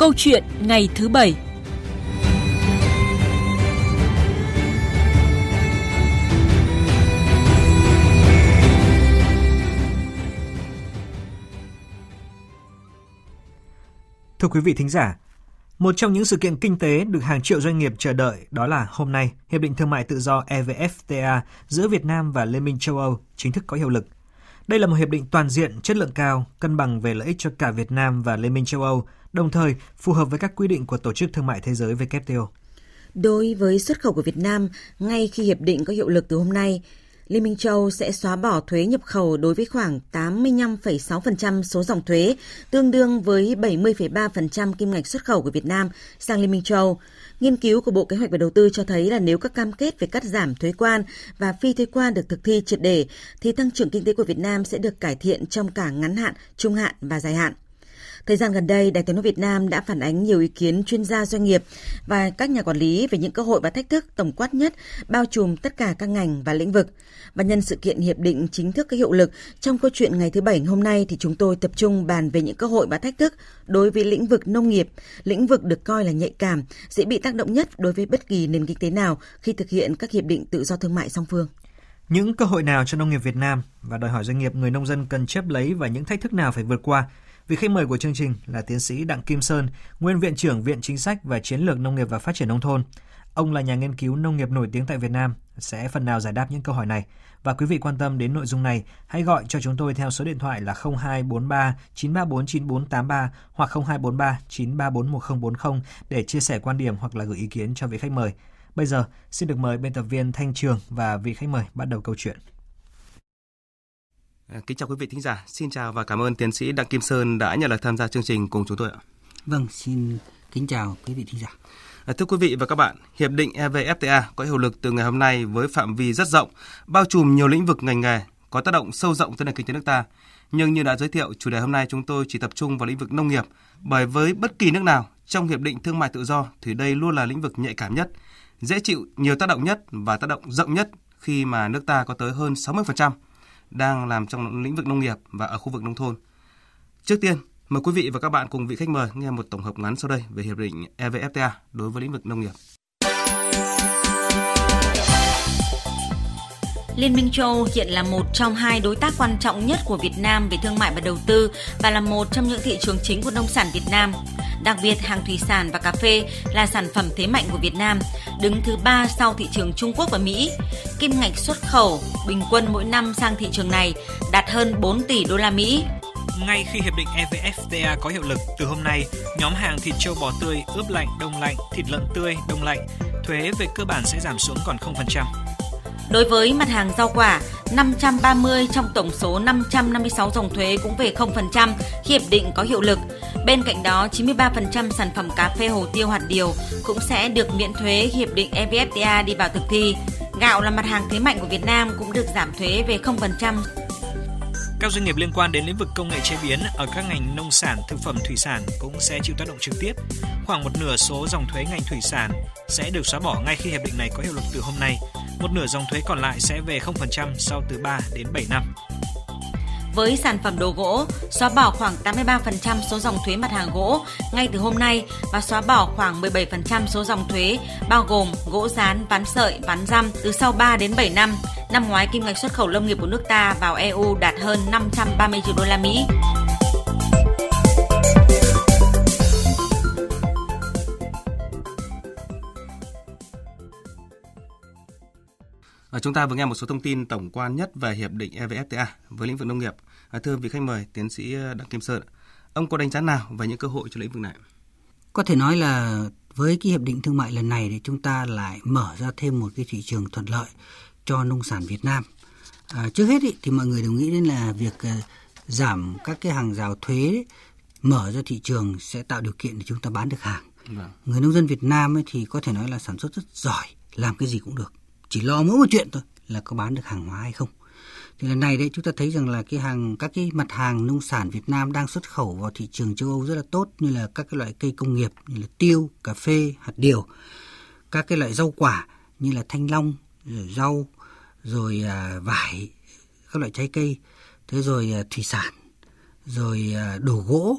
Câu chuyện ngày thứ Bảy. Thưa quý vị thính giả, một trong những sự kiện kinh tế được hàng triệu doanh nghiệp chờ đợi đó là hôm nay, Hiệp định Thương mại Tự do EVFTA giữa Việt Nam và Liên minh châu Âu chính thức có hiệu lực. Đây là một hiệp định toàn diện, chất lượng cao, cân bằng về lợi ích cho cả Việt Nam và Liên minh châu Âu, đồng thời phù hợp với các quy định của Tổ chức Thương mại Thế giới WTO. Đối với xuất khẩu của Việt Nam, ngay khi hiệp định có hiệu lực từ hôm nay, Liên minh châu Âu sẽ xóa bỏ thuế nhập khẩu đối với khoảng 85,6% số dòng thuế, tương đương với 70,3% kim ngạch xuất khẩu của Việt Nam sang Liên minh châu Âu. Nghiên cứu của Bộ Kế hoạch và Đầu tư cho thấy là nếu các cam kết về cắt giảm thuế quan và phi thuế quan được thực thi triệt để, thì tăng trưởng kinh tế của Việt Nam sẽ được cải thiện trong cả ngắn hạn, trung hạn và dài hạn. Thời gian gần đây, Đài Tiếng nói Việt Nam đã phản ánh nhiều ý kiến chuyên gia doanh nghiệp và các nhà quản lý về những cơ hội và thách thức tổng quát nhất, bao trùm tất cả các ngành và lĩnh vực. Và nhân sự kiện hiệp định chính thức có hiệu lực, trong câu chuyện ngày thứ Bảy hôm nay thì chúng tôi tập trung bàn về những cơ hội và thách thức đối với lĩnh vực nông nghiệp, lĩnh vực được coi là nhạy cảm, dễ bị tác động nhất đối với bất kỳ nền kinh tế nào khi thực hiện các hiệp định tự do thương mại song phương. Những cơ hội nào cho nông nghiệp Việt Nam và đòi hỏi doanh nghiệp người nông dân cần chớp lấy và những thách thức nào phải vượt qua? Vị khách mời của chương trình là tiến sĩ Đặng Kim Sơn, nguyên Viện trưởng Viện Chính sách và Chiến lược Nông nghiệp và Phát triển Nông thôn. Ông là nhà nghiên cứu nông nghiệp nổi tiếng tại Việt Nam, sẽ phần nào giải đáp những câu hỏi này. Và quý vị quan tâm đến nội dung này, hãy gọi cho chúng tôi theo số điện thoại là 0243 934 9483 hoặc 0243 934 1040 để chia sẻ quan điểm hoặc là gửi ý kiến cho vị khách mời. Bây giờ, xin được mời biên tập viên Thanh Trường và vị khách mời bắt đầu câu chuyện. Kính chào quý vị thính giả, xin chào và cảm ơn tiến sĩ Đặng Kim Sơn đã nhận lời tham gia chương trình cùng chúng tôi ạ. Vâng, xin kính chào quý vị thính giả. Thưa quý vị và các bạn, Hiệp định EVFTA có hiệu lực từ ngày hôm nay với phạm vi rất rộng, bao trùm nhiều lĩnh vực ngành nghề, có tác động sâu rộng tới nền kinh tế nước ta. Nhưng như đã giới thiệu, chủ đề hôm nay chúng tôi chỉ tập trung vào lĩnh vực nông nghiệp, bởi với bất kỳ nước nào trong Hiệp định Thương mại Tự do thì đây luôn là lĩnh vực nhạy cảm nhất, dễ chịu nhiều tác động nhất và tác động rộng nhất khi mà nước ta có tới hơn 60% đang làm trong lĩnh vực nông nghiệp và ở khu vực nông thôn. Trước tiên, mời quý vị và các bạn cùng vị khách mời nghe một tổng hợp ngắn sau đây về hiệp định EVFTA đối với lĩnh vực nông nghiệp. Liên minh châu Âu hiện là một trong hai đối tác quan trọng nhất của Việt Nam về thương mại và đầu tư và là một trong những thị trường chính của nông sản Việt Nam. Đặc biệt, hàng thủy sản và cà phê là sản phẩm thế mạnh của Việt Nam, đứng thứ 3 sau thị trường Trung Quốc và Mỹ. Kim ngạch xuất khẩu bình quân mỗi năm sang thị trường này đạt hơn 4 tỷ đô la Mỹ. Ngay khi hiệp định EVFTA có hiệu lực từ hôm nay, nhóm hàng thịt trâu bò tươi, ướp lạnh, đông lạnh, thịt lợn tươi, đông lạnh, thuế về cơ bản sẽ giảm xuống còn 0%. Đối với mặt hàng rau quả, 530 trong tổng số 556 dòng thuế cũng về 0% khi hiệp định có hiệu lực. Bên cạnh đó, 93% sản phẩm cà phê, hồ tiêu, hạt điều cũng sẽ được miễn thuế khi hiệp định EVFTA đi vào thực thi. Gạo là mặt hàng thế mạnh của Việt Nam cũng được giảm thuế về 0%. Các doanh nghiệp liên quan đến lĩnh vực công nghệ chế biến ở các ngành nông sản, thực phẩm, thủy sản cũng sẽ chịu tác động trực tiếp. Khoảng một nửa số dòng thuế ngành thủy sản sẽ được xóa bỏ ngay khi hiệp định này có hiệu lực từ hôm nay. Một nửa dòng thuế còn lại sẽ về 0% sau từ 3 đến 7 năm. Với sản phẩm đồ gỗ, xóa bỏ khoảng 83% số dòng thuế mặt hàng gỗ ngay từ hôm nay và xóa bỏ khoảng 17% số dòng thuế bao gồm gỗ dán, ván sợi, ván răm từ sau 3 đến 7 năm. Năm ngoái, kim ngạch xuất khẩu lâm nghiệp của nước ta vào EU đạt hơn 530 triệu đô la Mỹ. Chúng ta vừa nghe một số thông tin tổng quan nhất về hiệp định EVFTA với lĩnh vực nông nghiệp. Thưa vị khách mời, tiến sĩ Đặng Kim Sơn, ông có đánh giá nào về những cơ hội cho lĩnh vực này? Có thể nói là với cái hiệp định thương mại lần này thì chúng ta lại mở ra thêm một cái thị trường thuận lợi cho nông sản Việt Nam. Trước hết thì mọi người đều nghĩ đến là việc giảm các cái hàng rào thuế mở ra thị trường sẽ tạo điều kiện để chúng ta bán được hàng. Vâng. Người nông dân Việt Nam thì có thể nói là sản xuất rất giỏi, làm cái gì cũng được. Chỉ lo mỗi một chuyện thôi là có bán được hàng hóa hay không. Thì lần này đấy, chúng ta thấy rằng là các cái mặt hàng nông sản Việt Nam đang xuất khẩu vào thị trường châu Âu rất là tốt, như là các cái loại cây công nghiệp như là tiêu, cà phê, hạt điều, các cái loại rau quả như là thanh long, rồi rau, rồi vải, các loại trái cây, thế rồi thủy sản, rồi đồ gỗ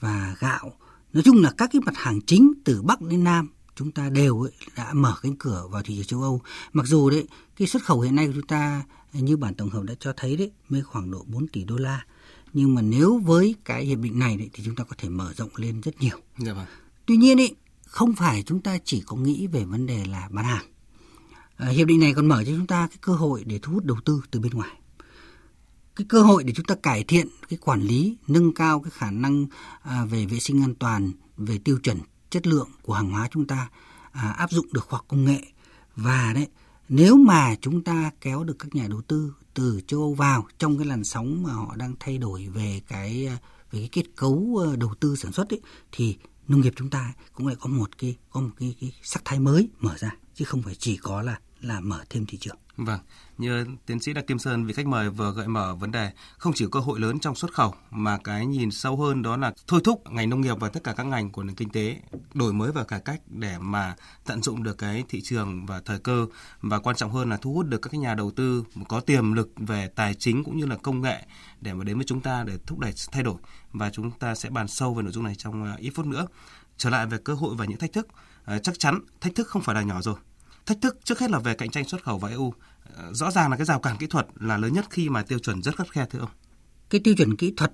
và gạo. Nói chung là các cái mặt hàng chính từ Bắc đến Nam chúng ta đều đã mở cánh cửa vào thị trường châu Âu. Mặc dù đấy cái xuất khẩu hiện nay của chúng ta như bản tổng hợp đã cho thấy đấy mới khoảng độ 4 tỷ đô la. Nhưng mà nếu với cái hiệp định này đấy, thì chúng ta có thể mở rộng lên rất nhiều. Dạ vâng. Tuy nhiên ấy, không phải chúng ta chỉ có nghĩ về vấn đề là bán hàng. Hiệp định này còn mở cho chúng ta cái cơ hội để thu hút đầu tư từ bên ngoài. Cái cơ hội để chúng ta cải thiện cái quản lý, nâng cao cái khả năng về vệ sinh an toàn, về tiêu chuẩn, chất lượng của hàng hóa chúng ta, áp dụng được khoa học công nghệ. Và đấy, nếu mà chúng ta kéo được các nhà đầu tư từ châu Âu vào trong cái làn sóng mà họ đang thay đổi về cái kết cấu đầu tư sản xuất ấy, thì nông nghiệp chúng ta cũng lại có một cái sắc thái mới mở ra, chứ không phải chỉ có là mở thêm thị trường. Vâng, như tiến sĩ Đặng Kim Sơn, vị khách mời, vừa gợi mở vấn đề không chỉ cơ hội lớn trong xuất khẩu mà cái nhìn sâu hơn đó là thôi thúc ngành nông nghiệp và tất cả các ngành của nền kinh tế đổi mới và cải cách để mà tận dụng được cái thị trường và thời cơ, và quan trọng hơn là thu hút được các nhà đầu tư có tiềm lực về tài chính cũng như là công nghệ để mà đến với chúng ta để thúc đẩy thay đổi. Và chúng ta sẽ bàn sâu về nội dung này trong ít phút nữa. Trở lại về cơ hội và những thách thức, chắc chắn thách thức không phải là nhỏ rồi. Thách thức trước hết là về cạnh tranh xuất khẩu vào EU. Rõ ràng là cái rào cản kỹ thuật là lớn nhất khi mà tiêu chuẩn rất khắt khe, thưa ông. Cái tiêu chuẩn kỹ thuật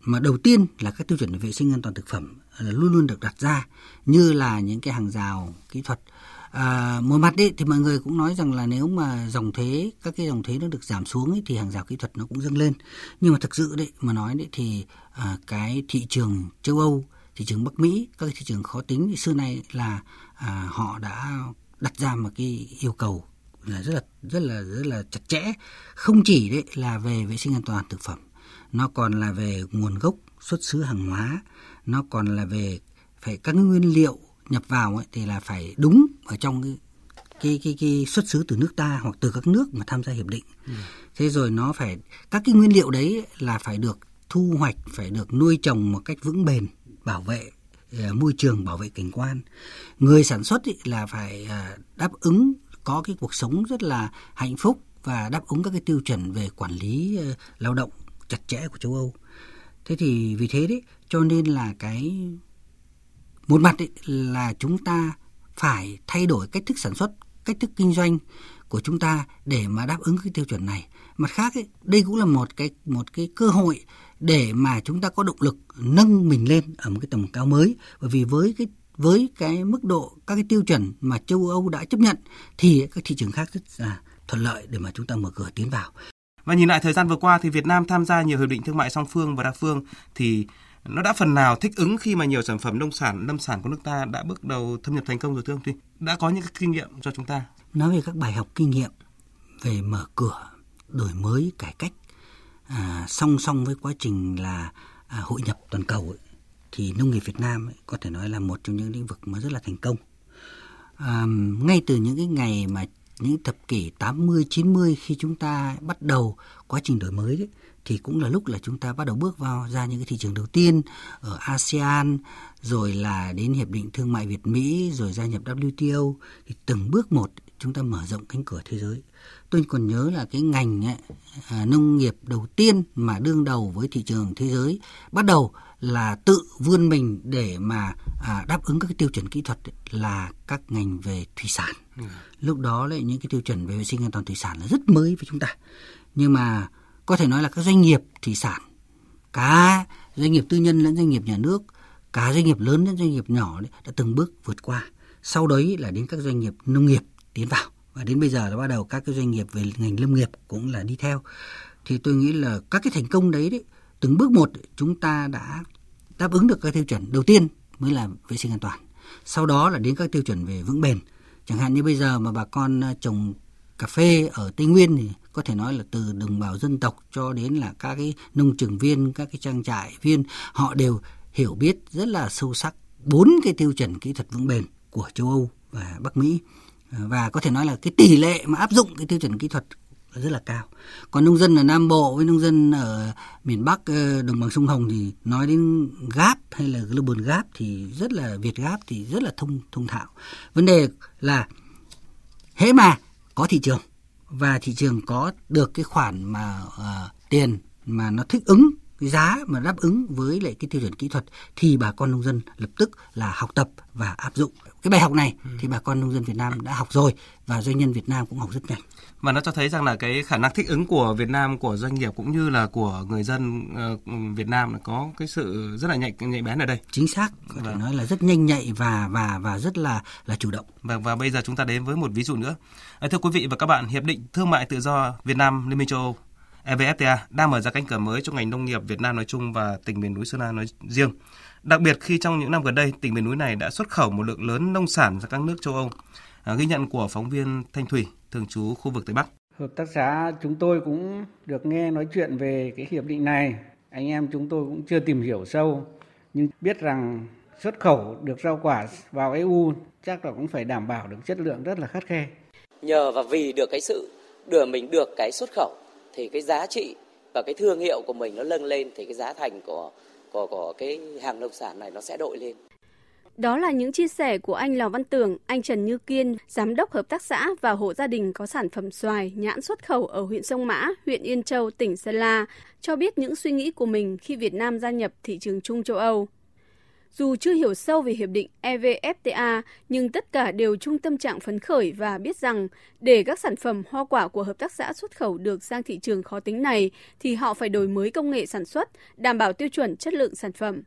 mà đầu tiên là các tiêu chuẩn về vệ sinh an toàn thực phẩm là luôn luôn được đặt ra như là những cái hàng rào kỹ thuật. Một mặt đấy thì mọi người cũng nói rằng là nếu mà các cái dòng thuế nó được giảm xuống ấy, thì hàng rào kỹ thuật nó cũng dâng lên. Nhưng mà thực sự đấy mà nói đấy thì cái thị trường châu Âu, thị trường Bắc Mỹ, các cái thị trường khó tính xưa nay là họ đã đặt ra một cái yêu cầu là rất là chặt chẽ, không chỉ đấy là về vệ sinh an toàn thực phẩm, nó còn là về nguồn gốc xuất xứ hàng hóa, nó còn là về phải các nguyên liệu nhập vào ấy, thì là phải đúng ở trong cái xuất xứ từ nước ta hoặc từ các nước mà tham gia hiệp định. Thế rồi nó phải các cái nguyên liệu đấy là phải được thu hoạch, phải được nuôi trồng một cách vững bền, bảo vệ môi trường, bảo vệ cảnh quan. Người sản xuất ý là phải đáp ứng, có cái cuộc sống rất là hạnh phúc và đáp ứng các cái tiêu chuẩn về quản lý lao động chặt chẽ của châu Âu. Thế thì vì thế đấy, cho nên là cái một mặt ý là chúng ta phải thay đổi cách thức sản xuất, cách thức kinh doanh của chúng ta để mà đáp ứng cái tiêu chuẩn này. Mặt khác ấy, đây cũng là một cái cơ hội để mà chúng ta có động lực nâng mình lên ở một cái tầm cao mới, bởi vì với cái mức độ các cái tiêu chuẩn mà châu Âu đã chấp nhận thì các thị trường khác rất là thuận lợi để mà chúng ta mở cửa tiến vào. Và nhìn lại thời gian vừa qua thì Việt Nam tham gia nhiều hiệp định thương mại song phương và đa phương thì nó đã phần nào thích ứng khi mà nhiều sản phẩm nông sản, lâm sản của nước ta đã bước đầu thâm nhập thành công rồi, thưa ông? Thì đã có những cái kinh nghiệm cho chúng ta. Nói về các bài học kinh nghiệm về mở cửa, đổi mới, cải cách song song với quá trình là hội nhập toàn cầu ấy, thì nông nghiệp Việt Nam ấy, có thể nói là một trong những lĩnh vực mà rất là thành công. Ngay từ những cái ngày mà những thập kỷ 80-90 khi chúng ta bắt đầu quá trình đổi mới ấy, thì cũng là lúc là chúng ta bắt đầu bước vào ra những cái thị trường đầu tiên ở ASEAN, rồi là đến Hiệp định Thương mại Việt Mỹ, rồi gia nhập WTO, thì từng bước một chúng ta mở rộng cánh cửa thế giới. Tôi còn nhớ là cái ngành ấy, nông nghiệp đầu tiên mà đương đầu với thị trường thế giới bắt đầu là tự vươn mình để mà đáp ứng các cái tiêu chuẩn kỹ thuật ấy, là các ngành về thủy sản. Lúc đó lại những cái tiêu chuẩn về vệ sinh an toàn thủy sản là rất mới với chúng ta. Nhưng mà có thể nói là các doanh nghiệp thủy sản, cả doanh nghiệp tư nhân lẫn doanh nghiệp nhà nước, cả doanh nghiệp lớn lẫn doanh nghiệp nhỏ đấy, đã từng bước vượt qua. Sau đấy là đến các doanh nghiệp nông nghiệp tiến vào. Và đến bây giờ là bắt đầu các cái doanh nghiệp về ngành lâm nghiệp cũng là đi theo. Thì tôi nghĩ là các cái thành công đấy, từng bước một chúng ta đã đáp ứng được các tiêu chuẩn đầu tiên mới là vệ sinh an toàn. Sau đó là đến các tiêu chuẩn về vững bền. Chẳng hạn như bây giờ mà bà con trồng cà phê ở Tây Nguyên thì có thể nói là từ đồng bào dân tộc cho đến là các cái nông trường viên, các cái trang trại viên, họ đều hiểu biết rất là sâu sắc 4 cái tiêu chuẩn kỹ thuật vững bền của châu Âu và Bắc Mỹ. Và có thể nói là cái tỷ lệ mà áp dụng cái tiêu chuẩn kỹ thuật rất là cao. Còn nông dân ở Nam Bộ với nông dân ở miền Bắc đồng bằng sông Hồng thì nói đến GAP hay là GlobalGAP thì rất là VietGAP thì rất là thông thạo. Vấn đề là hễ mà có thị trường và thị trường có được cái khoản mà tiền mà nó thích ứng cái giá mà đáp ứng với lại cái tiêu chuẩn kỹ thuật thì bà con nông dân lập tức là học tập và áp dụng. Cái bài học này thì bà con nông dân Việt Nam đã học rồi và doanh nhân Việt Nam cũng học rất nhanh. Và nó cho thấy rằng là cái khả năng thích ứng của Việt Nam, của doanh nghiệp cũng như là của người dân Việt Nam là có cái sự rất là nhạy bén ở đây. Chính xác, có thể nói là rất nhanh nhạy và rất là chủ động. Và bây giờ chúng ta đến với một ví dụ nữa. Thưa quý vị và các bạn, Hiệp định Thương mại Tự do Việt Nam Liên minh châu Âu EVFTA đang mở ra cánh cửa mới cho ngành nông nghiệp Việt Nam nói chung và tỉnh miền núi Sơn La nói riêng. Đặc biệt khi trong những năm gần đây, tỉnh miền núi này đã xuất khẩu một lượng lớn nông sản ra các nước châu Âu. Ghi nhận của phóng viên Thanh Thủy, thường trú khu vực Tây Bắc. Hợp tác xã chúng tôi cũng được nghe nói chuyện về cái hiệp định này. Anh em chúng tôi cũng chưa tìm hiểu sâu, nhưng biết rằng xuất khẩu được rau quả vào EU chắc là cũng phải đảm bảo được chất lượng rất là khắt khe. Nhờ và vì được cái sự mình được cái xuất khẩu thì cái giá trị và cái thương hiệu của mình nó nâng lên, thì cái giá thành của cái hàng nông sản này nó sẽ đội lên. Đó là những chia sẻ của anh Lò Văn Tưởng, anh Trần Như Kiên, giám đốc hợp tác xã và hộ gia đình có sản phẩm xoài, nhãn xuất khẩu ở huyện Sông Mã, huyện Yên Châu, tỉnh Sơn La, cho biết những suy nghĩ của mình khi Việt Nam gia nhập thị trường chung châu Âu. Dù chưa hiểu sâu về hiệp định EVFTA, nhưng tất cả đều chung tâm trạng phấn khởi và biết rằng để các sản phẩm hoa quả của hợp tác xã xuất khẩu được sang thị trường khó tính này thì họ phải đổi mới công nghệ sản xuất, đảm bảo tiêu chuẩn chất lượng sản phẩm.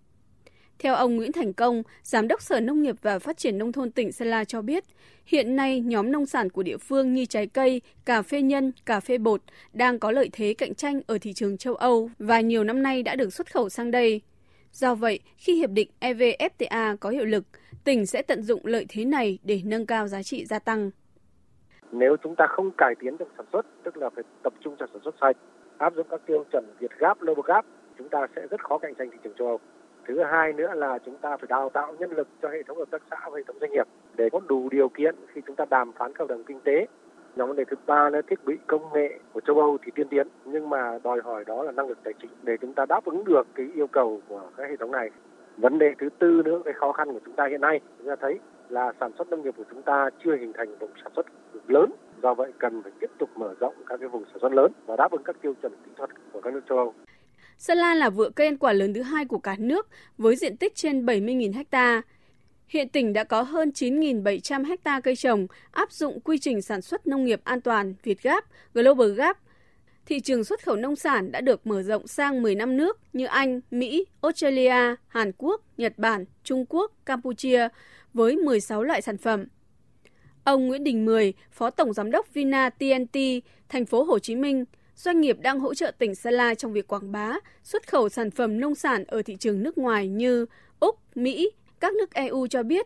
Theo ông Nguyễn Thành Công, Giám đốc Sở Nông nghiệp và Phát triển Nông thôn tỉnh Sơn La cho biết, hiện nay nhóm nông sản của địa phương như trái cây, cà phê nhân, cà phê bột đang có lợi thế cạnh tranh ở thị trường châu Âu và nhiều năm nay đã được xuất khẩu sang đây. Do vậy, khi hiệp định EVFTA có hiệu lực, tỉnh sẽ tận dụng lợi thế này để nâng cao giá trị gia tăng. Nếu chúng ta không cải tiến được sản xuất, tức là phải tập trung cho sản xuất sạch, áp dụng các tiêu chuẩn VietGAP, GlobalGAP, chúng ta sẽ rất khó cạnh tranh thị trường châu Âu. Thứ hai nữa là chúng ta phải đào tạo nhân lực cho hệ thống hợp tác xã và hệ thống doanh nghiệp để có đủ điều kiện khi chúng ta đàm phán các hợp đồng kinh tế. Nhóm vấn đề thứ ba là thiết bị công nghệ của châu Âu thì tiên tiến, nhưng mà đòi hỏi đó là năng lực tài chính để chúng ta đáp ứng được cái yêu cầu của các hệ thống này. Vấn đề thứ tư nữa, cái khó khăn của chúng ta hiện nay, chúng ta thấy là sản xuất nông nghiệp của chúng ta chưa hình thành vùng sản xuất lớn, do vậy cần phải tiếp tục mở rộng các cái vùng sản xuất lớn và đáp ứng các tiêu chuẩn kỹ thuật của các nước châu Âu. Sơn La là vựa cây ăn quả lớn thứ hai của cả nước với diện tích trên 70.000 ha. Hiện tỉnh đã có hơn 9.700 ha cây trồng áp dụng quy trình sản xuất nông nghiệp an toàn VietGAP, GlobalGAP. Thị trường xuất khẩu nông sản đã được mở rộng sang 15 nước như Anh, Mỹ, Australia, Hàn Quốc, Nhật Bản, Trung Quốc, Campuchia với 16 loại sản phẩm. Ông Nguyễn Đình Mười, Phó Tổng Giám đốc Vina TNT, thành phố Hồ Chí Minh, doanh nghiệp đang hỗ trợ tỉnh Sơn La trong việc quảng bá, xuất khẩu sản phẩm nông sản ở thị trường nước ngoài như Úc, Mỹ, các nước EU cho biết,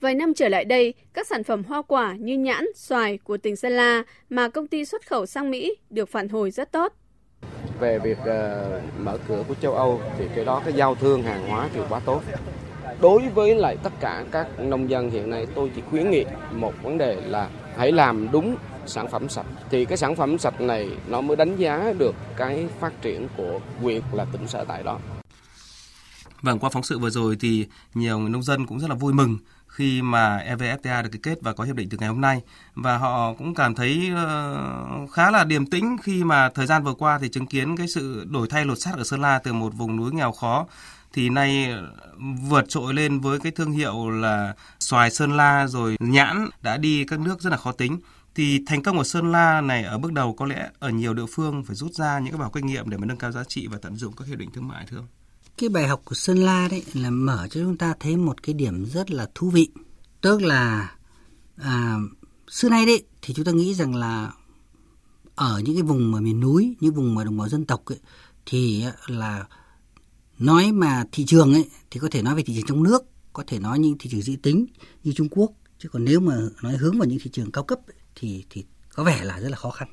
vài năm trở lại đây, các sản phẩm hoa quả như nhãn, xoài của tỉnh Sơn La mà công ty xuất khẩu sang Mỹ được phản hồi rất tốt. Về việc mở cửa của châu Âu thì cái đó cái giao thương hàng hóa thì quá tốt. Đối với lại tất cả các nông dân hiện nay, tôi chỉ khuyến nghị một vấn đề là hãy làm đúng sản phẩm sạch. Thì cái sản phẩm sạch này nó mới đánh giá được cái phát triển của huyện là tỉnh sở tại đó. Vâng, qua phóng sự vừa rồi thì nhiều người nông dân cũng rất là vui mừng khi mà EVFTA được ký kết và có hiệp định từ ngày hôm nay. Và họ cũng cảm thấy khá là điềm tĩnh khi mà thời gian vừa qua thì chứng kiến cái sự đổi thay lột xác ở Sơn La từ một vùng núi nghèo khó thì nay vượt trội lên với cái thương hiệu là xoài Sơn La rồi nhãn đã đi các nước rất là khó tính. Thì thành công của Sơn La này ở bước đầu có lẽ ở nhiều địa phương phải rút ra những cái bài học kinh nghiệm để mà nâng cao giá trị và tận dụng các hiệp định thương mại thưa ông. Cái bài học của Sơn La đấy là mở cho chúng ta thấy một cái điểm rất là thú vị. Tức là xưa nay đấy thì chúng ta nghĩ rằng là ở những cái vùng mà miền núi, những vùng mà đồng bào dân tộc ấy, thì là nói mà thị trường ấy thì có thể nói về thị trường trong nước, có thể nói những thị trường dị tính như Trung Quốc. Chứ còn nếu mà nói hướng vào những thị trường cao cấp ấy, thì có vẻ là rất là khó khăn.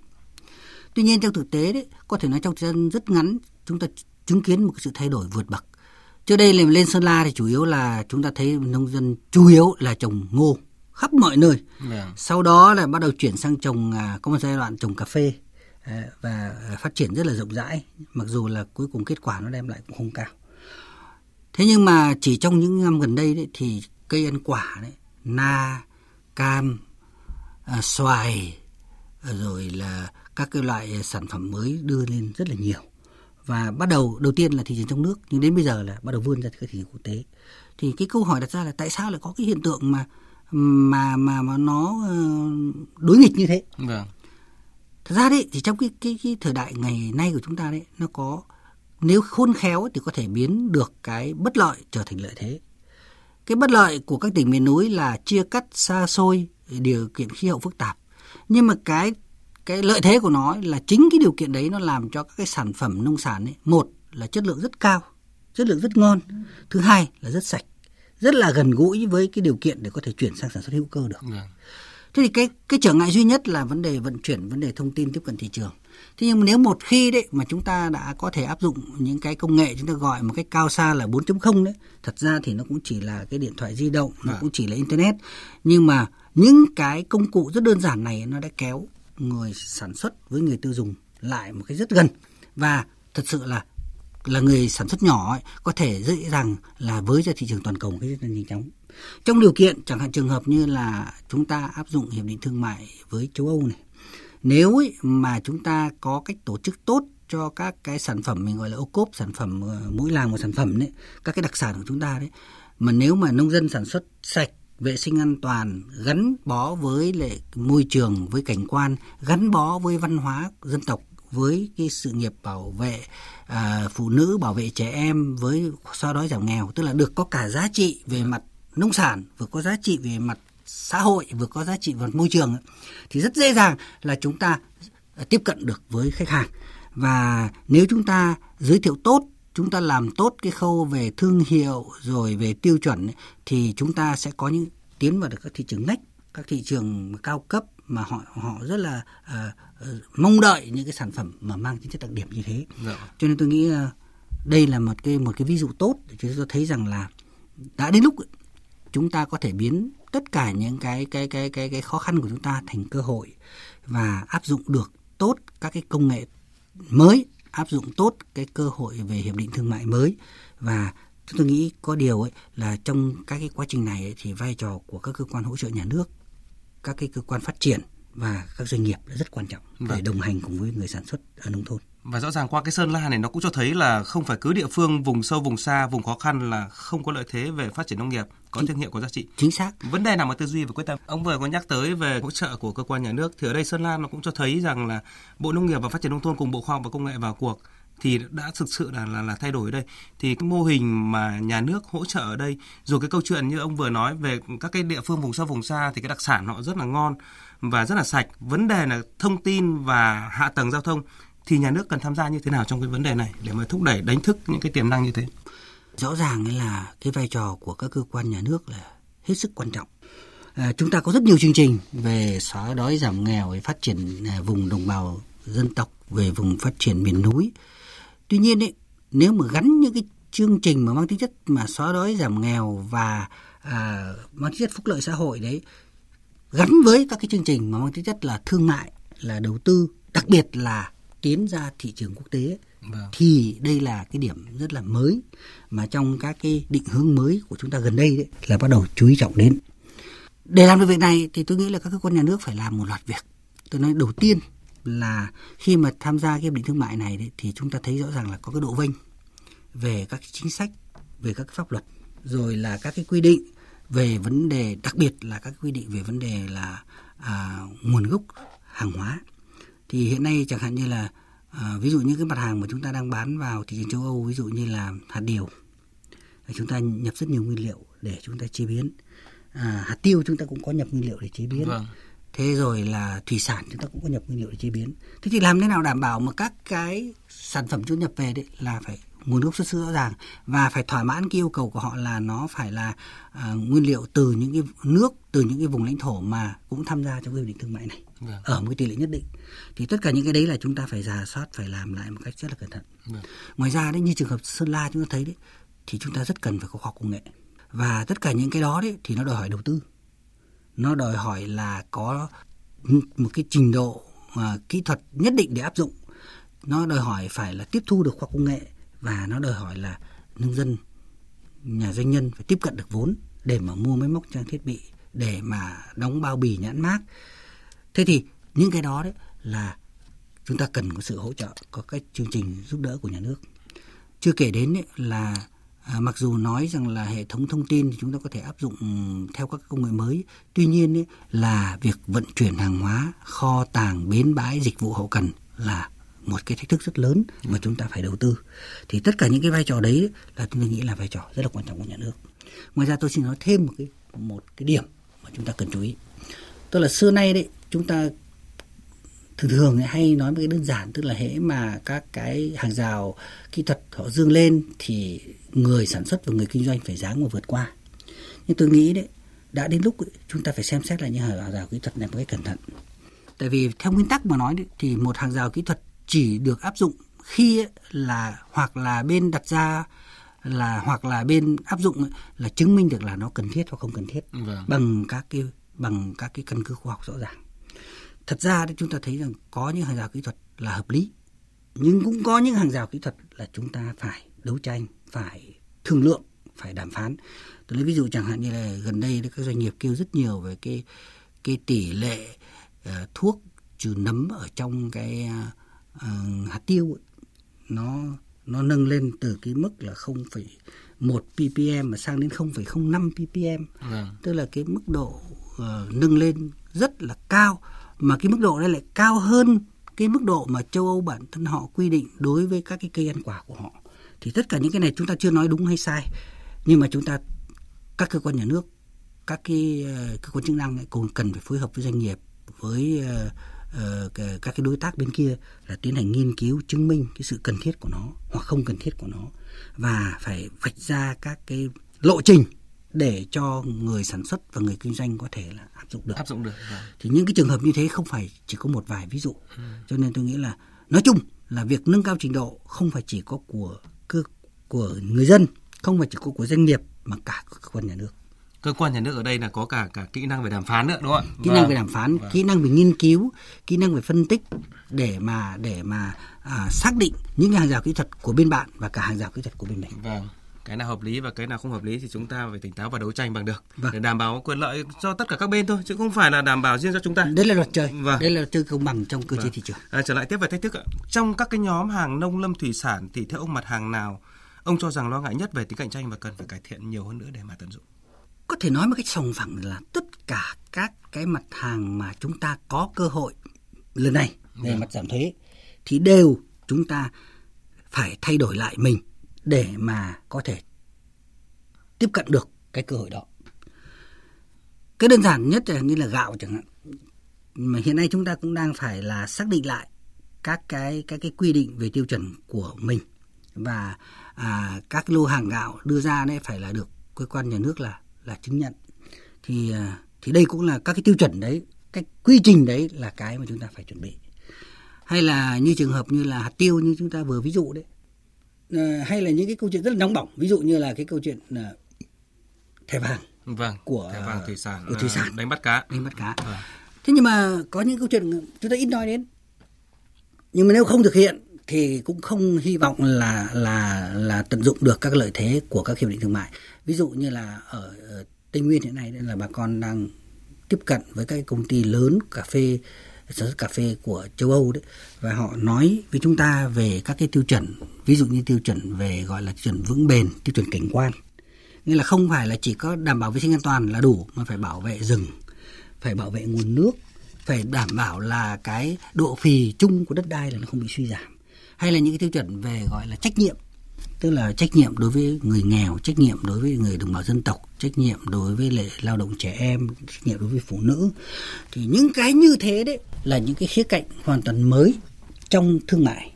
Tuy nhiên trong thực tế đấy, có thể nói trong thời gian rất ngắn chúng ta chứng kiến một sự thay đổi vượt bậc. Trước đây lên Sơn La thì chủ yếu là chúng ta thấy nông dân chủ yếu là trồng ngô khắp mọi nơi. Sau đó là bắt đầu chuyển sang trồng, có một giai đoạn trồng cà phê và phát triển rất là rộng rãi, mặc dù là cuối cùng kết quả nó đem lại cũng không cao. Thế nhưng mà chỉ trong những năm gần đây đấy, thì cây ăn quả đấy, na, cam, xoài rồi là các cái loại sản phẩm mới đưa lên rất là nhiều. Và bắt đầu đầu tiên là thị trường trong nước, nhưng đến bây giờ là bắt đầu vươn ra các thị trường quốc tế. Thì cái câu hỏi đặt ra là tại sao lại có cái hiện tượng mà nó đối nghịch như thế? Vâng. Thật ra đấy thì trong cái thời đại ngày nay của chúng ta đấy, nó có, nếu khôn khéo thì có thể biến được cái bất lợi trở thành lợi thế. Cái bất lợi của các tỉnh miền núi là chia cắt xa xôi, điều kiện khí hậu phức tạp. Nhưng mà cái lợi thế của nó là chính cái điều kiện đấy nó làm cho các cái sản phẩm nông sản ấy, một là chất lượng rất cao, chất lượng rất ngon, thứ hai là rất sạch, rất là gần gũi với cái điều kiện để có thể chuyển sang sản xuất hữu cơ được. Thế thì cái trở ngại duy nhất là vấn đề vận chuyển, vấn đề thông tin tiếp cận thị trường. Thế nhưng mà nếu một khi đấy mà chúng ta đã có thể áp dụng những cái công nghệ chúng ta gọi một cách cao xa là 4.0 đấy, thật ra thì nó cũng chỉ là cái điện thoại di động, nó cũng chỉ là internet, nhưng mà những cái công cụ rất đơn giản này nó đã kéo người sản xuất với người tiêu dùng lại một cái rất gần. Và thật sự là người sản xuất nhỏ ấy, có thể dễ dàng là với ra thị trường toàn cầu cái rất là nhanh chóng. Trong điều kiện chẳng hạn trường hợp như là chúng ta áp dụng hiệp định thương mại với châu Âu này, nếu ấy mà chúng ta có cách tổ chức tốt cho các cái sản phẩm mình gọi là ô cốp, sản phẩm mỗi làng một sản phẩm đấy, các cái đặc sản của chúng ta đấy, mà nếu mà nông dân sản xuất sạch, vệ sinh an toàn, gắn bó với lại môi trường, với cảnh quan, gắn bó với văn hóa dân tộc, với cái sự nghiệp bảo vệ phụ nữ, bảo vệ trẻ em, với xóa đói giảm nghèo, tức là được có cả giá trị về mặt nông sản, vừa có giá trị về mặt xã hội, vừa có giá trị về mặt môi trường, thì rất dễ dàng là chúng ta tiếp cận được với khách hàng. Và nếu chúng ta giới thiệu tốt, chúng ta làm tốt cái khâu về thương hiệu rồi về tiêu chuẩn ấy, thì chúng ta sẽ có những tiến vào được các thị trường ngách, các thị trường cao cấp mà họ rất là mong đợi những cái sản phẩm mà mang tính chất đặc điểm như thế. Dạ. Cho nên tôi nghĩ đây là một cái ví dụ tốt để chúng ta thấy rằng là đã đến lúc chúng ta có thể biến tất cả những cái khó khăn của chúng ta thành cơ hội, và áp dụng được tốt các cái công nghệ mới, áp dụng tốt cái cơ hội về hiệp định thương mại mới. Và tôi nghĩ có điều ấy là trong các cái quá trình này ấy, thì vai trò của các cơ quan hỗ trợ nhà nước, các cái cơ quan phát triển và các doanh nghiệp là rất quan trọng để đồng hành cùng với người sản xuất ở nông thôn. Và rõ ràng qua cái Sơn La này nó cũng cho thấy là không phải cứ địa phương vùng sâu, vùng xa, vùng khó khăn là không có lợi thế về phát triển nông nghiệp, có thương hiệu, có giá trị. Chính xác. Vấn đề nằm ở tư duy và quyết tâm. Ông vừa có nhắc tới về hỗ trợ của cơ quan nhà nước, thì ở đây Sơn La nó cũng cho thấy rằng là Bộ Nông nghiệp và Phát triển Nông thôn cùng Bộ Khoa học và Công nghệ vào cuộc thì đã thực sự là thay đổi ở đây. Thì cái mô hình mà nhà nước hỗ trợ ở đây, rồi cái câu chuyện như ông vừa nói về các cái địa phương vùng sâu, vùng xa thì cái đặc sản họ rất là ngon và rất là sạch. Vấn đề là thông tin và hạ tầng giao thông, thì nhà nước cần tham gia như thế nào trong cái vấn đề này để mà thúc đẩy, đánh thức những cái tiềm năng như thế? Rõ ràng là cái vai trò của các cơ quan nhà nước là hết sức quan trọng. Chúng ta có rất nhiều chương trình về xóa đói giảm nghèo, về phát triển vùng đồng bào dân tộc, về vùng phát triển miền núi. Tuy nhiên ấy, nếu mà gắn những cái chương trình mà mang tính chất mà xóa đói giảm nghèo và mang tính chất phúc lợi xã hội đấy, gắn với các cái chương trình mà mang tính chất là thương mại, là đầu tư, đặc biệt là tiến ra thị trường quốc tế, thì đây là cái điểm rất là mới mà trong các cái định hướng mới của chúng ta gần đây đấy, là bắt đầu chú ý trọng đến. Để làm được việc này thì tôi nghĩ là các cơ quan nhà nước phải làm một loạt việc. Tôi nói đầu tiên là khi mà tham gia cái hiệp định thương mại này đấy, thì chúng ta thấy rõ ràng là có cái độ vênh về các chính sách, về các pháp luật, rồi là các cái quy định về vấn đề, đặc biệt là các quy định về vấn đề là nguồn gốc hàng hóa. Thì hiện nay chẳng hạn như là ví dụ những cái mặt hàng mà chúng ta đang bán vào thị trường châu Âu, ví dụ như là hạt điều, chúng ta nhập rất nhiều nguyên liệu để chúng ta chế biến. Hạt tiêu chúng ta cũng có nhập nguyên liệu để chế biến. Vâng. Thế rồi là thủy sản chúng ta cũng có nhập nguyên liệu để chế biến. Thế thì làm thế nào đảm bảo mà các cái sản phẩm chúng nhập về đấy là phải nguồn gốc xuất xứ rõ ràng, và phải thỏa mãn cái yêu cầu của họ là nó phải là nguyên liệu từ những cái nước, từ những cái vùng lãnh thổ mà cũng tham gia trong hiệp định thương mại này ở một cái tỷ lệ nhất định. Thì tất cả những cái đấy là chúng ta phải rà soát, phải làm lại một cách rất là cẩn thận. Ngoài ra đấy, như trường hợp Sơn La chúng ta thấy đấy, thì chúng ta rất cần phải có khoa học công nghệ, và tất cả những cái đó đấy thì nó đòi hỏi đầu tư, nó đòi hỏi là có một cái trình độ kỹ thuật nhất định để áp dụng, nó đòi hỏi phải là tiếp thu được khoa học công nghệ, và nó đòi hỏi là nông dân, nhà doanh nhân phải tiếp cận được vốn để mà mua máy móc, trang thiết bị, để mà đóng bao bì nhãn mác. Thế thì những cái đó đấy là chúng ta cần có sự hỗ trợ, có các chương trình giúp đỡ của nhà nước. Chưa kể đến là mặc dù nói rằng là hệ thống thông tin thì chúng ta có thể áp dụng theo các công nghệ mới, tuy nhiên là việc vận chuyển hàng hóa, kho tàng, bến bãi, dịch vụ hậu cần là một cái thách thức rất lớn mà chúng ta phải đầu tư. Thì tất cả những cái vai trò đấy là tôi nghĩ là vai trò rất là quan trọng của nhà nước. Ngoài ra tôi xin nói thêm một cái điểm mà chúng ta cần chú ý. Tức là xưa nay đấy, chúng ta thường hay nói một cái đơn giản, tức là hễ mà các cái hàng rào kỹ thuật họ dương lên thì người sản xuất và người kinh doanh phải ráng mà vượt qua. Nhưng tôi nghĩ đấy, đã đến lúc chúng ta phải xem xét lại những hàng rào kỹ thuật này một cách cẩn thận. Tại vì theo nguyên tắc mà nói đấy, thì một hàng rào kỹ thuật chỉ được áp dụng khi là hoặc là bên đặt ra là hoặc là bên áp dụng là chứng minh được là nó cần thiết hoặc không cần thiết bằng các cái căn cứ khoa học rõ ràng. Thật ra thì chúng ta thấy rằng có những hàng rào kỹ thuật là hợp lý, nhưng cũng có những hàng rào kỹ thuật là chúng ta phải đấu tranh, phải thương lượng, phải đàm phán. Tôi lấy ví dụ chẳng hạn như là gần đây các doanh nghiệp kêu rất nhiều về cái tỷ lệ thuốc trừ nấm ở trong cái hạt tiêu, nó nâng lên từ cái mức là 0,1 ppm mà sang đến 0,05 ppm. Tức là cái mức độ nâng lên rất là cao, mà cái mức độ này lại cao hơn cái mức độ mà châu Âu bản thân họ quy định đối với các cái cây ăn quả của họ. Thì tất cả những cái này chúng ta chưa nói đúng hay sai, nhưng mà chúng ta, các cơ quan nhà nước, các cái cơ quan chức năng cũng cần phải phối hợp với doanh nghiệp, với các cái đối tác bên kia là tiến hành nghiên cứu, chứng minh cái sự cần thiết của nó hoặc không cần thiết của nó, và phải vạch ra các cái lộ trình để cho người sản xuất và người kinh doanh có thể là áp dụng được. Thì những cái trường hợp như thế không phải chỉ có một vài ví dụ. Cho nên tôi nghĩ là nói chung là việc nâng cao trình độ không phải chỉ có của người dân, không phải chỉ có của doanh nghiệp, mà cả cơ quan nhà nước. Cơ quan nhà nước ở đây là có cả kỹ năng về đàm phán nữa, đúng không ạ? Kỹ năng về đàm phán, kỹ năng về nghiên cứu, kỹ năng về phân tích để mà xác định những cái hàng rào kỹ thuật của bên bạn và cả hàng rào kỹ thuật của bên mình. Cái nào hợp lý và cái nào không hợp lý thì chúng ta phải tỉnh táo và đấu tranh bằng được, để đảm bảo quyền lợi cho tất cả các bên thôi, chứ không phải là đảm bảo riêng cho chúng ta. Đấy là luật chơi, đấy là tư công bằng trong cơ chế thị trường. Trở lại tiếp về thách thức ạ. Trong các cái nhóm hàng nông lâm thủy sản thì theo ông mặt hàng nào ông cho rằng lo ngại nhất về tính cạnh tranh và cần phải cải thiện nhiều hơn nữa để mà tận dụng? Có thể nói một cách sòng phẳng là tất cả các cái mặt hàng mà chúng ta có cơ hội lần này về mặt giảm thuế thì đều chúng ta phải thay đổi lại mình để mà có thể tiếp cận được cái cơ hội đó. Cái đơn giản nhất là như là gạo chẳng hạn, mà hiện nay chúng ta cũng đang phải là xác định lại các cái quy định về tiêu chuẩn của mình, và các lô hàng gạo đưa ra đấy phải là được cơ quan nhà nước là chứng nhận. Thì đây cũng là các cái tiêu chuẩn đấy, cái quy trình đấy là cái mà chúng ta phải chuẩn bị. Hay là như trường hợp như là hạt tiêu như chúng ta vừa ví dụ đấy, hay là những cái câu chuyện rất là nóng bỏng, ví dụ như là cái câu chuyện thẻ vàng của thẻ vàng thủy sản, đánh bắt cá. Thế nhưng mà có những câu chuyện chúng ta ít nói đến, nhưng mà nếu không thực hiện thì cũng không hy vọng là tận dụng được các lợi thế của các hiệp định thương mại. Ví dụ như là ở Tây Nguyên hiện nay là bà con đang tiếp cận với các công ty lớn sản xuất cà phê của châu Âu đấy, và họ nói với chúng ta về các cái tiêu chuẩn, ví dụ như tiêu chuẩn về gọi là tiêu chuẩn vững bền, tiêu chuẩn cảnh quan, nghĩa là không phải là chỉ có đảm bảo vệ sinh an toàn là đủ, mà phải bảo vệ rừng, phải bảo vệ nguồn nước, phải đảm bảo là cái độ phì chung của đất đai là nó không bị suy giảm. Hay là những cái tiêu chuẩn về gọi là trách nhiệm, tức là trách nhiệm đối với người nghèo, trách nhiệm đối với người đồng bào dân tộc, trách nhiệm đối với lao động trẻ em, trách nhiệm đối với phụ nữ. Thì những cái như thế đấy là những cái khía cạnh hoàn toàn mới trong thương mại.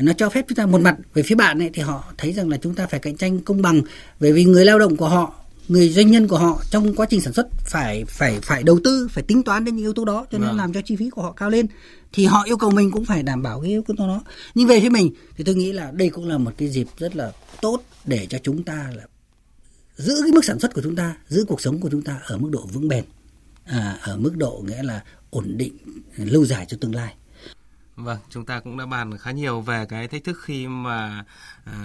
Nó cho phép chúng ta, một mặt về phía bạn ấy, thì họ thấy rằng là chúng ta phải cạnh tranh công bằng, bởi vì người lao động của họ, người doanh nhân của họ trong quá trình sản xuất phải đầu tư, phải tính toán đến những yếu tố đó, cho nên làm cho chi phí của họ cao lên, thì họ yêu cầu mình cũng phải đảm bảo cái yếu tố đó. Nhưng về phía mình thì tôi nghĩ là đây cũng là một cái dịp rất là tốt để cho chúng ta là giữ cái mức sản xuất của chúng ta, giữ cuộc sống của chúng ta ở mức độ vững bền, ở mức độ nghĩa là ổn định lâu dài cho tương lai. Chúng ta cũng đã bàn khá nhiều về cái thách thức khi mà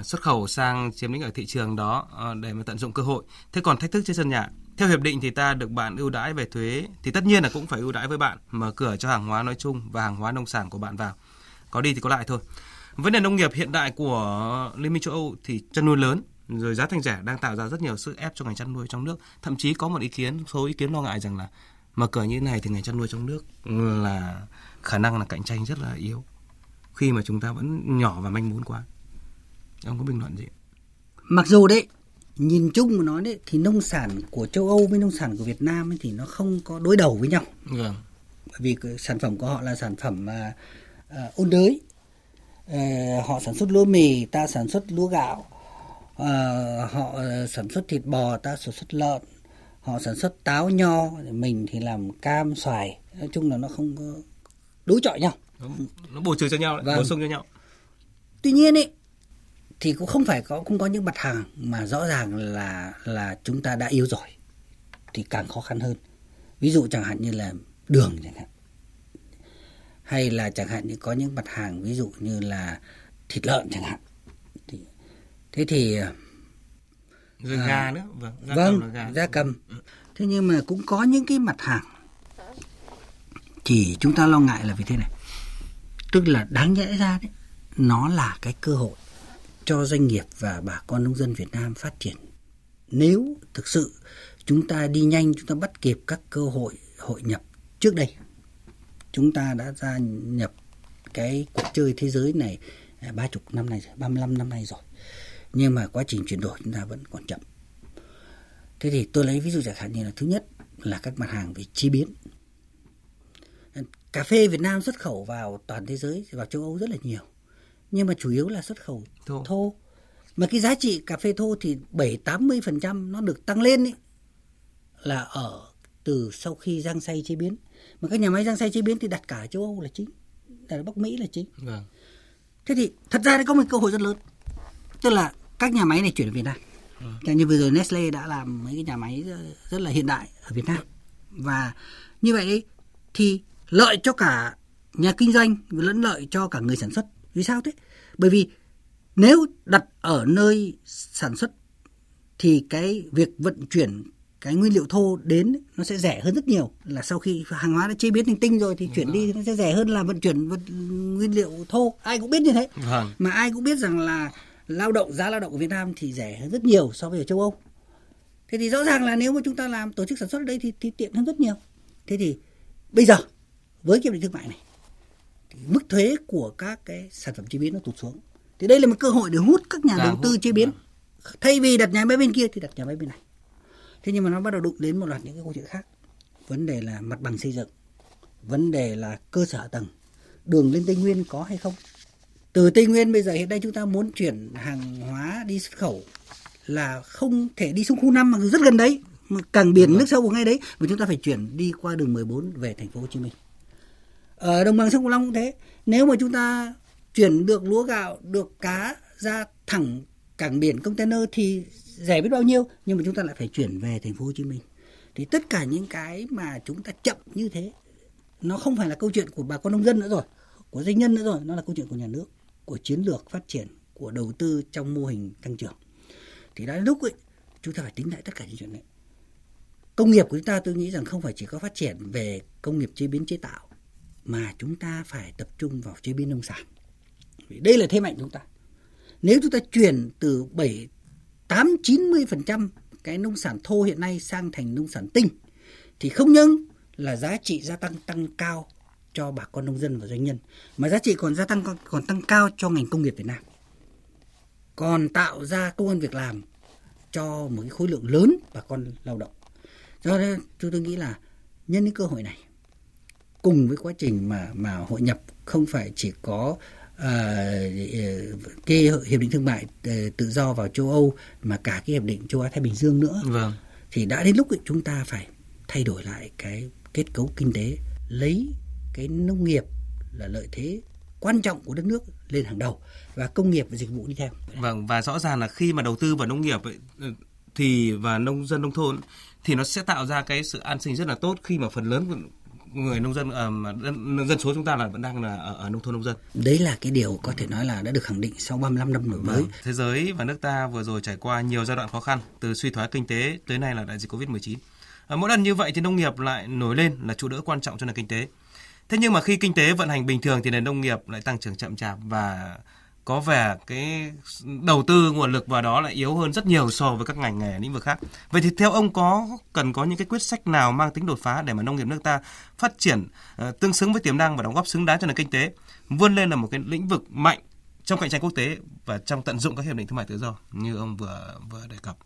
xuất khẩu sang chiếm lĩnh ở thị trường đó để mà tận dụng cơ hội. Thế còn thách thức trên sân nhà, theo hiệp định thì ta được bạn ưu đãi về thuế, thì tất nhiên là cũng phải ưu đãi với bạn mở cửa cho hàng hóa nói chung và hàng hóa nông sản của bạn vào. có đi thì có lại thôi. Với nền nông nghiệp hiện đại của Liên minh châu Âu thì chăn nuôi lớn, rồi giá thành rẻ đang tạo ra rất nhiều sức ép cho ngành chăn nuôi trong nước. Thậm chí có một số ý kiến lo ngại rằng là mở cửa như thế này thì ngành chăn nuôi trong nước là khả năng là cạnh tranh rất là yếu, khi mà chúng ta vẫn nhỏ và manh mún quá. Ông có bình luận gì? Mặc dù đấy, nhìn chung mà nói đấy, thì nông sản của châu Âu với nông sản của Việt Nam ấy thì nó không có đối đầu với nhau. Yeah. Bởi vì sản phẩm của họ là sản phẩm ôn đới, họ sản xuất lúa mì, ta sản xuất lúa gạo, họ sản xuất thịt bò, ta sản xuất lợn, họ sản xuất táo nho, mình thì làm cam xoài. Nói chung là nó không có đối chọi nhau, nó bổ trừ cho nhau, bổ sung cho nhau. Tuy nhiên ấy, thì cũng không có những mặt hàng mà rõ ràng là chúng ta đã yếu rồi thì càng khó khăn hơn. Ví dụ chẳng hạn như là đường chẳng hạn, hay là chẳng hạn như có những mặt hàng ví dụ như là thịt lợn chẳng hạn. Thế thì rồi gà nữa, da cầm. Thế nhưng mà cũng có những cái mặt hàng thì chúng ta lo ngại là vì thế này, tức là đáng nhẽ ra đấy, nó là cái cơ hội cho doanh nghiệp và bà con nông dân Việt Nam phát triển. Nếu thực sự chúng ta đi nhanh, chúng ta bắt kịp các cơ hội hội nhập trước đây. Chúng ta đã gia nhập cái cuộc chơi thế giới này 35 năm nay rồi. Nhưng mà quá trình chuyển đổi chúng ta vẫn còn chậm. Thế thì tôi lấy ví dụ chẳng hạn như là thứ nhất là các mặt hàng về chế biến. Cà phê Việt Nam xuất khẩu vào toàn thế giới, vào châu Âu rất là nhiều. Nhưng mà chủ yếu là xuất khẩu thô. Mà cái giá trị cà phê thô thì 70-80% nó được tăng lên ấy, là từ sau khi rang xay chế biến. Mà các nhà máy rang xay chế biến thì đặt cả châu Âu là chính, đặt Bắc Mỹ là chính. Vâng. Thế thì thật ra nó có một cơ hội rất lớn. Tức là các nhà máy này chuyển đến Việt Nam. Chẳng như vừa rồi Nestle đã làm mấy cái nhà máy rất là hiện đại ở Việt Nam. Và như vậy ấy, thì lợi cho cả nhà kinh doanh lẫn lợi cho cả người sản xuất. Vì sao thế? Bởi vì nếu đặt ở nơi sản xuất thì cái việc vận chuyển cái nguyên liệu thô đến nó sẽ rẻ hơn rất nhiều. Là sau khi hàng hóa đã chế biến thành tinh rồi thì chuyển đi nó sẽ rẻ hơn là vận chuyển nguyên liệu thô. Ai cũng biết như thế. Mà ai cũng biết rằng là giá lao động của Việt Nam thì rẻ hơn rất nhiều so với ở châu Âu. Thế thì rõ ràng là nếu mà chúng ta làm tổ chức sản xuất ở đây thì tiện hơn rất nhiều. Thế thì bây giờ với hiệp định thương mại này, mức thuế của các cái sản phẩm chế biến nó tụt xuống. Thì đây là một cơ hội để hút các nhà đầu tư chế biến. Thay vì đặt nhà máy bên kia thì đặt nhà máy bên này. Thế nhưng mà nó bắt đầu đụng đến một loạt những cái câu chuyện khác. Vấn đề là mặt bằng xây dựng, vấn đề là cơ sở hạ tầng, đường lên Tây Nguyên có hay không. Từ Tây Nguyên bây giờ hiện nay chúng ta muốn chuyển hàng hóa đi xuất khẩu là không thể đi xuống khu 5 mà rất gần đấy, cảng biển nước sâu của ngay đấy, mà chúng ta phải chuyển đi qua đường 14 về thành phố Hồ Chí Minh. Ở đồng bằng sông Cửu Long cũng thế, nếu mà chúng ta chuyển được lúa gạo, được cá ra thẳng cảng biển container thì rẻ biết bao nhiêu, nhưng mà chúng ta lại phải chuyển về thành phố Hồ Chí Minh. Thì tất cả những cái mà chúng ta chậm như thế, nó không phải là câu chuyện của bà con nông dân nữa rồi, của doanh nhân nữa rồi, nó là câu chuyện của nhà nước, của chiến lược phát triển, của đầu tư trong mô hình tăng trưởng. Thì đã lúc ấy, chúng ta phải tính lại tất cả những chuyện này. Công nghiệp của chúng ta tôi nghĩ rằng không phải chỉ có phát triển về công nghiệp chế biến chế tạo, mà chúng ta phải tập trung vào chế biến nông sản. Vì đây là thế mạnh của chúng ta. Nếu chúng ta chuyển từ 8-90% cái nông sản thô hiện nay sang thành nông sản tinh, thì không những là giá trị gia tăng cao cho bà con nông dân và doanh nhân, mà giá trị còn tăng cao cho ngành công nghiệp Việt Nam, còn tạo ra công ăn việc làm cho một cái khối lượng lớn bà con lao động. Do đó tôi nghĩ là nhân cái cơ hội này, cùng với quá trình mà hội nhập không phải chỉ có cái hiệp định thương mại tự do vào châu Âu mà cả cái hiệp định châu Á Thái Bình Dương nữa, thì đã đến lúc ấy, chúng ta phải thay đổi lại cái kết cấu kinh tế, lấy cái nông nghiệp là lợi thế quan trọng của đất nước lên hàng đầu và công nghiệp và dịch vụ đi theo. Vâng, và rõ ràng là khi mà đầu tư vào nông nghiệp ấy, thì và nông dân nông thôn thì nó sẽ tạo ra cái sự an sinh rất là tốt, khi mà phần lớn người nông dân dân số chúng ta là vẫn đang là ở nông thôn nông dân. Đấy là cái điều có thể nói là đã được khẳng định sau 35 năm đổi mới. Thế giới và nước ta vừa rồi trải qua nhiều giai đoạn khó khăn, từ suy thoái kinh tế tới nay là đại dịch Covid-19. Mỗi lần như vậy thì nông nghiệp lại nổi lên là trụ đỡ quan trọng cho nền kinh tế. Thế nhưng mà khi kinh tế vận hành bình thường thì nền nông nghiệp lại tăng trưởng chậm chạp và có vẻ cái đầu tư nguồn lực vào đó lại yếu hơn rất nhiều so với các ngành nghề lĩnh vực khác. Vậy thì theo ông cần có những cái quyết sách nào mang tính đột phá để mà nông nghiệp nước ta phát triển tương xứng với tiềm năng và đóng góp xứng đáng cho nền kinh tế, vươn lên là một cái lĩnh vực mạnh trong cạnh tranh quốc tế và trong tận dụng các hiệp định thương mại tự do như ông vừa đề cập?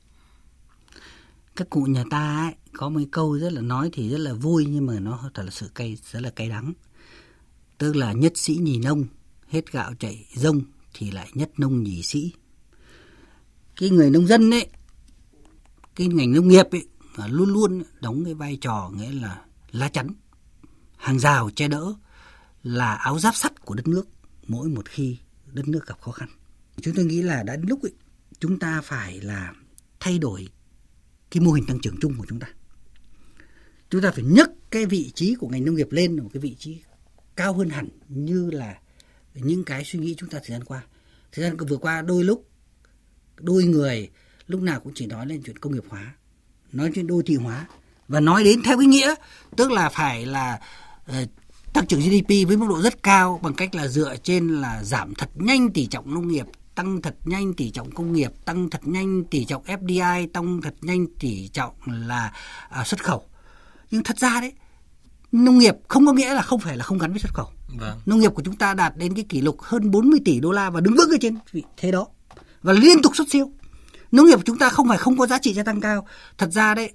Các cụ nhà ta ấy, có mấy câu rất là nói thì rất là vui nhưng mà nó thật là sự cay, rất là cay đắng. Tức là nhất sĩ nhì nông, hết gạo chạy rông thì lại nhất nông nhì sĩ. Cái người nông dân ấy, cái ngành nông nghiệp ấy, luôn luôn đóng cái vai trò nghĩa là lá chắn, hàng rào che đỡ, là áo giáp sắt của đất nước mỗi một khi đất nước gặp khó khăn. Chúng tôi nghĩ là đã đến lúc ấy, chúng ta phải là thay đổi cái mô hình tăng trưởng chung của chúng ta. Chúng ta phải nhấc cái vị trí của ngành nông nghiệp lên một cái vị trí cao hơn hẳn như là những cái suy nghĩ chúng ta thời gian qua. Thời gian vừa qua đôi người lúc nào cũng chỉ nói lên chuyện công nghiệp hóa, nói chuyện đô thị hóa và nói đến theo cái nghĩa tức là phải là tăng trưởng GDP với mức độ rất cao bằng cách là dựa trên là giảm thật nhanh tỷ trọng nông nghiệp, tăng thật nhanh tỷ trọng công nghiệp, tăng thật nhanh tỷ trọng FDI, tăng thật nhanh tỷ trọng là xuất khẩu. Nhưng thật ra đấy, nông nghiệp không có nghĩa là không phải là không gắn với xuất khẩu. Vâng. Nông nghiệp của chúng ta đạt đến cái kỷ lục hơn 40 tỷ đô la và đứng vững ở trên vị thế đó và liên tục xuất siêu. Nông nghiệp của chúng ta không phải không có giá trị gia tăng cao. Thật ra đấy,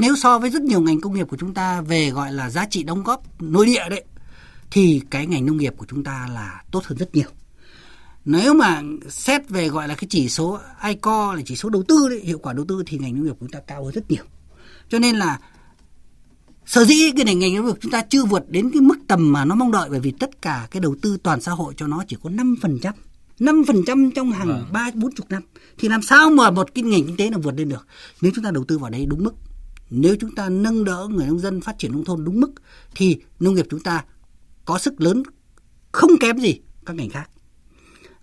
nếu so với rất nhiều ngành công nghiệp của chúng ta về gọi là giá trị đóng góp nội địa đấy, thì cái ngành nông nghiệp của chúng ta là tốt hơn rất nhiều. Nếu mà xét về gọi là cái chỉ số ICO là chỉ số đầu tư đấy, hiệu quả đầu tư thì ngành nông nghiệp của chúng ta cao hơn rất nhiều. Cho nên là sở dĩ cái ngành nông nghiệp chúng ta chưa vượt đến cái mức tầm mà nó mong đợi bởi vì tất cả cái đầu tư toàn xã hội cho nó chỉ có 5%. 5% trong hàng 30-40 năm thì làm sao mà một cái ngành kinh tế nào vượt lên được. Nếu chúng ta đầu tư vào đấy đúng mức, nếu chúng ta nâng đỡ người nông dân phát triển nông thôn đúng mức thì nông nghiệp chúng ta có sức lớn không kém gì các ngành khác.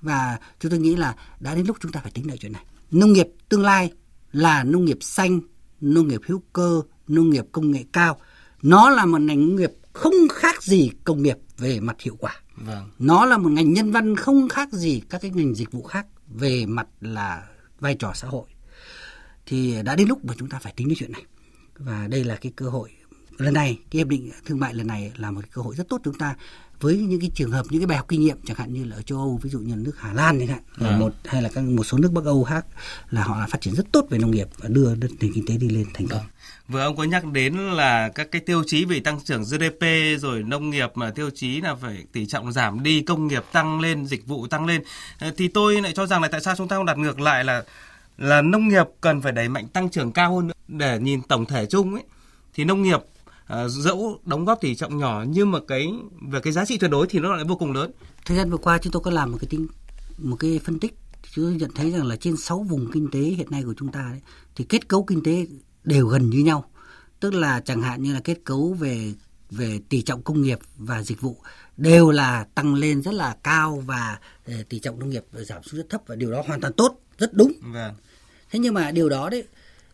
Và chúng tôi nghĩ là đã đến lúc chúng ta phải tính lại chuyện này. Nông nghiệp tương lai là nông nghiệp xanh, nông nghiệp hữu cơ, nông nghiệp công nghệ cao. Nó là một ngành nông nghiệp không khác gì công nghiệp về mặt hiệu quả. Vâng. Nó là một ngành nhân văn không khác gì các cái ngành dịch vụ khác về mặt là vai trò xã hội. Thì đã đến lúc mà chúng ta phải tính đến chuyện này. Và đây là cái cơ hội lần này, cái hiệp định thương mại lần này là một cơ hội rất tốt chúng ta. Với những cái trường hợp, những cái bài học kinh nghiệm chẳng hạn như là ở châu Âu, ví dụ như nước Hà Lan chẳng hạn, hay là các một số nước Bắc Âu khác là họ phát triển rất tốt về nông nghiệp và đưa nền kinh tế đi lên thành công. Vừa ông có nhắc đến là các cái tiêu chí về tăng trưởng GDP rồi nông nghiệp mà tiêu chí là phải tỷ trọng giảm đi, công nghiệp tăng lên, dịch vụ tăng lên, thì tôi lại cho rằng là tại sao chúng ta không đặt ngược lại là nông nghiệp cần phải đẩy mạnh tăng trưởng cao hơn nữa để nhìn tổng thể chung ấy, thì nông nghiệp dẫu đóng góp tỷ trọng nhỏ nhưng mà về cái giá trị tuyệt đối thì nó lại vô cùng lớn. Thời gian vừa qua chúng tôi có làm một cái phân tích, chúng tôi nhận thấy rằng là trên 6 vùng kinh tế hiện nay của chúng ta ấy, thì kết cấu kinh tế đều gần như nhau. Tức là chẳng hạn như là kết cấu về tỷ trọng công nghiệp và dịch vụ đều là tăng lên rất là cao và tỷ trọng nông nghiệp giảm xuống rất thấp, và điều đó hoàn toàn tốt, rất đúng. Vâng. Thế nhưng mà điều đó đấy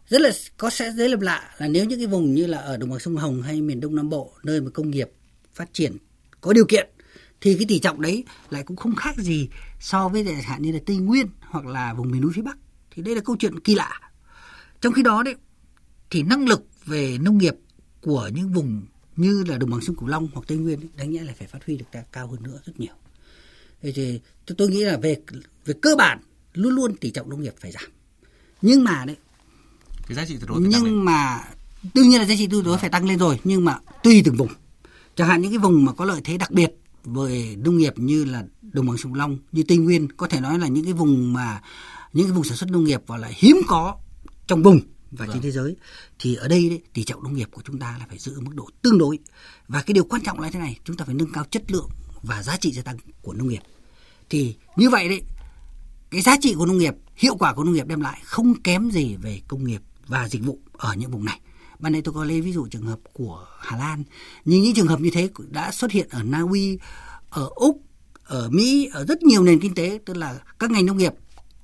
rất là sẽ lập lạ là nếu những cái vùng như là ở đồng bằng sông Hồng hay miền Đông Nam Bộ, nơi mà công nghiệp phát triển có điều kiện, thì cái tỷ trọng đấy lại cũng không khác gì so với chẳng hạn như là Tây Nguyên hoặc là vùng miền núi phía Bắc. Thì đây là câu chuyện kỳ lạ. Trong khi đó đấy thì năng lực về nông nghiệp của những vùng như là đồng bằng sông Cửu Long hoặc Tây Nguyên đáng nhẽ là phải phát huy được cao hơn nữa rất nhiều. Thì tôi nghĩ là về cơ bản luôn luôn tỷ trọng nông nghiệp phải giảm. Nhưng mà đấy, đương nhiên là giá trị tuyệt đối phải tăng lên rồi, nhưng mà tùy từng vùng. Chẳng hạn những cái vùng mà có lợi thế đặc biệt về nông nghiệp như là đồng bằng sông Cửu Long, như Tây Nguyên, có thể nói là những cái vùng sản xuất nông nghiệp và lại hiếm có trong vùng và trên thế giới, thì ở đây đấy, tỷ trọng nông nghiệp của chúng ta là phải giữ mức độ tương đối. Và cái điều quan trọng là thế này, chúng ta phải nâng cao chất lượng và giá trị gia tăng của nông nghiệp. Thì như vậy đấy, cái giá trị của nông nghiệp, hiệu quả của nông nghiệp đem lại không kém gì về công nghiệp và dịch vụ ở những vùng này. Ban nãy tôi có lấy ví dụ trường hợp của Hà Lan, nhưng những trường hợp như thế đã xuất hiện ở Na Uy, ở Úc, ở Mỹ, ở rất nhiều nền kinh tế. Tức là các ngành nông nghiệp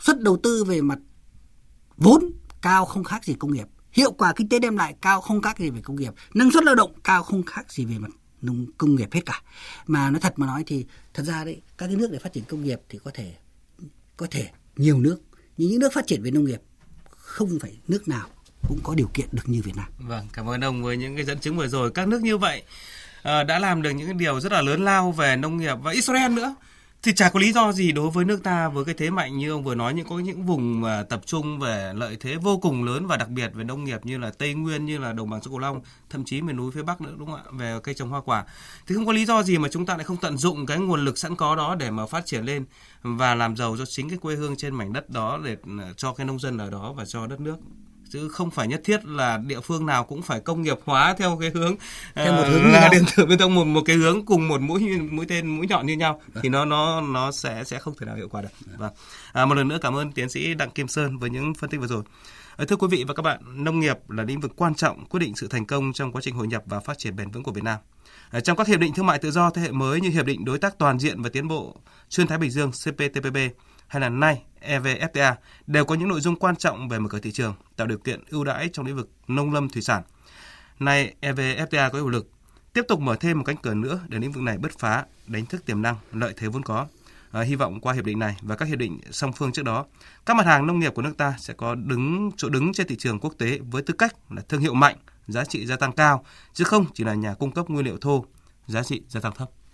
xuất đầu tư về mặt vốn cao không khác gì công nghiệp, hiệu quả kinh tế đem lại cao không khác gì về công nghiệp, năng suất lao động cao không khác gì về mặt công nghiệp hết cả. Mà nói thật mà nói thì thật ra đấy, các cái nước để phát triển công nghiệp thì có thể nhiều nước, nhưng những nước phát triển về nông nghiệp không phải nước nào cũng có điều kiện được như Việt Nam. Vâng, cảm ơn ông với những cái dẫn chứng vừa rồi. Các nước như vậy đã làm được những điều rất là lớn lao về nông nghiệp, và Israel nữa thì chả có lý do gì đối với nước ta với cái thế mạnh như ông vừa nói, những có những vùng mà tập trung về lợi thế vô cùng lớn và đặc biệt về nông nghiệp như là Tây Nguyên, như là đồng bằng sông Cửu Long, thậm chí miền núi phía Bắc nữa, đúng không ạ, về cây trồng hoa quả, thì không có lý do gì mà chúng ta lại không tận dụng cái nguồn lực sẵn có đó để mà phát triển lên và làm giàu cho chính cái quê hương trên mảnh đất đó, để cho cái nông dân ở đó và cho đất nước. Chứ không phải nhất thiết là địa phương nào cũng phải công nghiệp hóa theo cái hướng là điện tử bê tông, một cái hướng cùng một mũi tên mũi nhọn như nhau, thì nó sẽ không thể nào hiệu quả được. Và một lần nữa cảm ơn tiến sĩ Đặng Kim Sơn với những phân tích vừa rồi. Thưa quý vị và các bạn, nông nghiệp là lĩnh vực quan trọng quyết định sự thành công trong quá trình hội nhập và phát triển bền vững của Việt Nam. Trong các hiệp định thương mại tự do thế hệ mới như Hiệp định Đối tác Toàn diện và Tiến bộ Xuyên Thái Bình Dương CPTPP hay là nay EVFTA đều có những nội dung quan trọng về mở cửa thị trường, tạo điều kiện ưu đãi trong lĩnh vực nông lâm thủy sản. Nay EVFTA có hiệu lực, tiếp tục mở thêm một cánh cửa nữa để lĩnh vực này bứt phá, đánh thức tiềm năng, lợi thế vốn có. Hy vọng qua hiệp định này và các hiệp định song phương trước đó, các mặt hàng nông nghiệp của nước ta sẽ có chỗ đứng trên thị trường quốc tế với tư cách là thương hiệu mạnh, giá trị gia tăng cao, chứ không chỉ là nhà cung cấp nguyên liệu thô, giá trị gia tăng thấp.